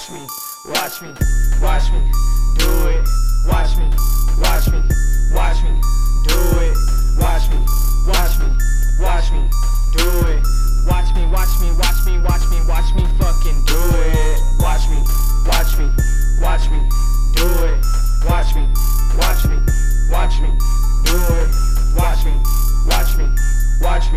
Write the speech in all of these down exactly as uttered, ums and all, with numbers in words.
Watch me, watch me, watch me, do it. Watch me, watch me, watch me, do it. Watch me, watch me, watch me, do it. Watch me, watch me, watch me, watch me, watch me fucking do it. Watch me, watch me, watch me, do it. Watch me, watch me, watch me, do it. Watch me, watch me, watch me,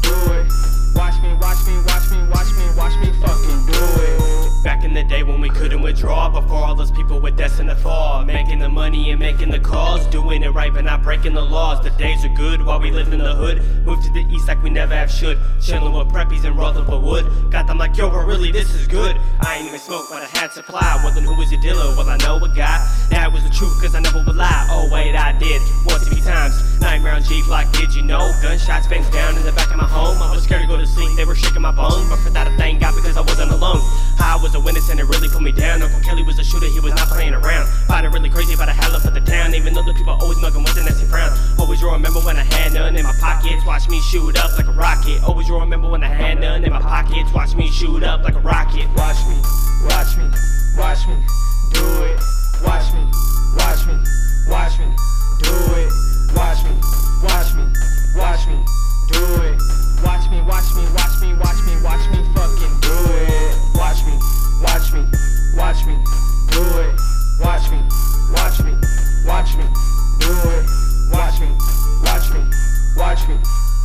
do it. Watch me, watch me, watch me, watch me, watch me fucking do it. Back in the day when we couldn't withdraw, before all those people with destined to fall, making the money and making the calls, doing it right but not breaking the laws. The days are good while we lived in the hood, moved to the east like we never have should, chilling with preppies and Rutherford Wood. Got them like, yo, but really this is good. I ain't even smoked but I had supply. Well then who was your dealer? Well I know a guy. That was the truth cause I never would lie. Oh wait, I did once three times. Nightmare on G-Block, did you know? Gunshots banged down in the back of my home. I was scared to go to sleep, they were shaking my bones, but for that I thank God because I wasn't alone. I was a witness and it really put me down. Uncle Kelly was a shooter, he was not playing around. Find it really crazy but I had love for the town, even though the people always mugging with an empty frown. Always you'll remember when I had none in my pockets, watch me shoot up like a rocket. Always you'll remember when I had none in my pockets, watch me shoot up like a rocket. Watch me, watch me, watch me, do it. Watch me, watch me, watch me, do it. Watch me, watch me, watch me, do it. Watch me, watch me, watch me, watch me, watch me fucking do it. Watch me, watch me, watch me, do it. Watch me, watch me, watch me, do it. Watch me, watch me, watch me,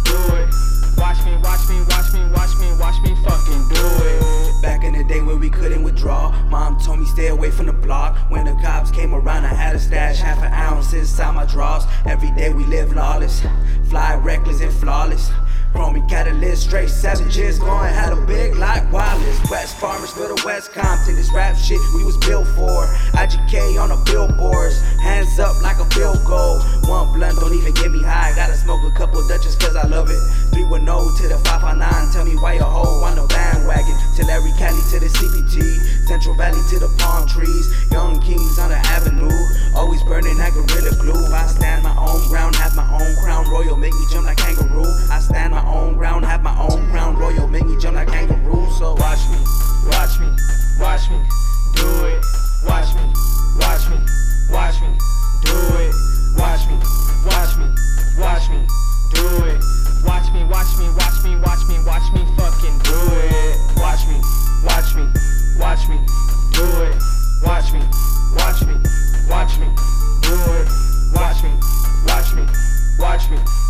do it. Watch me, watch me, watch me, watch me, watch me fucking do it. Back in the day when we couldn't withdraw, mom told me stay away from the block. When the cops came around, I had a stash, half an ounce inside my drawers. Every day we live lawless, fly reckless and flawless. Chrome and Catalyst, straight savages, going had a big like wireless. West Farmers, Middle West Compton, this rap shit we was built for. I G K on the billboards, hands up like a field goal. One blunt, don't even get me high, gotta smoke a couple Dutchess cause I love it. three one oh to the five five nine, tell me why a hoe on the bandwagon. Till every Cali to the C P G, Central Valley to the palm trees. Young kings on the avenue, always burning like gorilla glue. I stand my own ground, have my own crown, royal make me jump like kangaroo. I stand my own ground, have my own crown, royal make me jump like kangaroo. So watch me, watch me, watch me, do it. Watch me, watch me, watch me, do it. Watch me, watch me, watch me, do it. Watch me, watch me, watch me, watch me, watch me fucking do it. Watch me, watch me, watch me, do it. Watch me, watch me, watch me, do it. Watch me, watch me, watch me,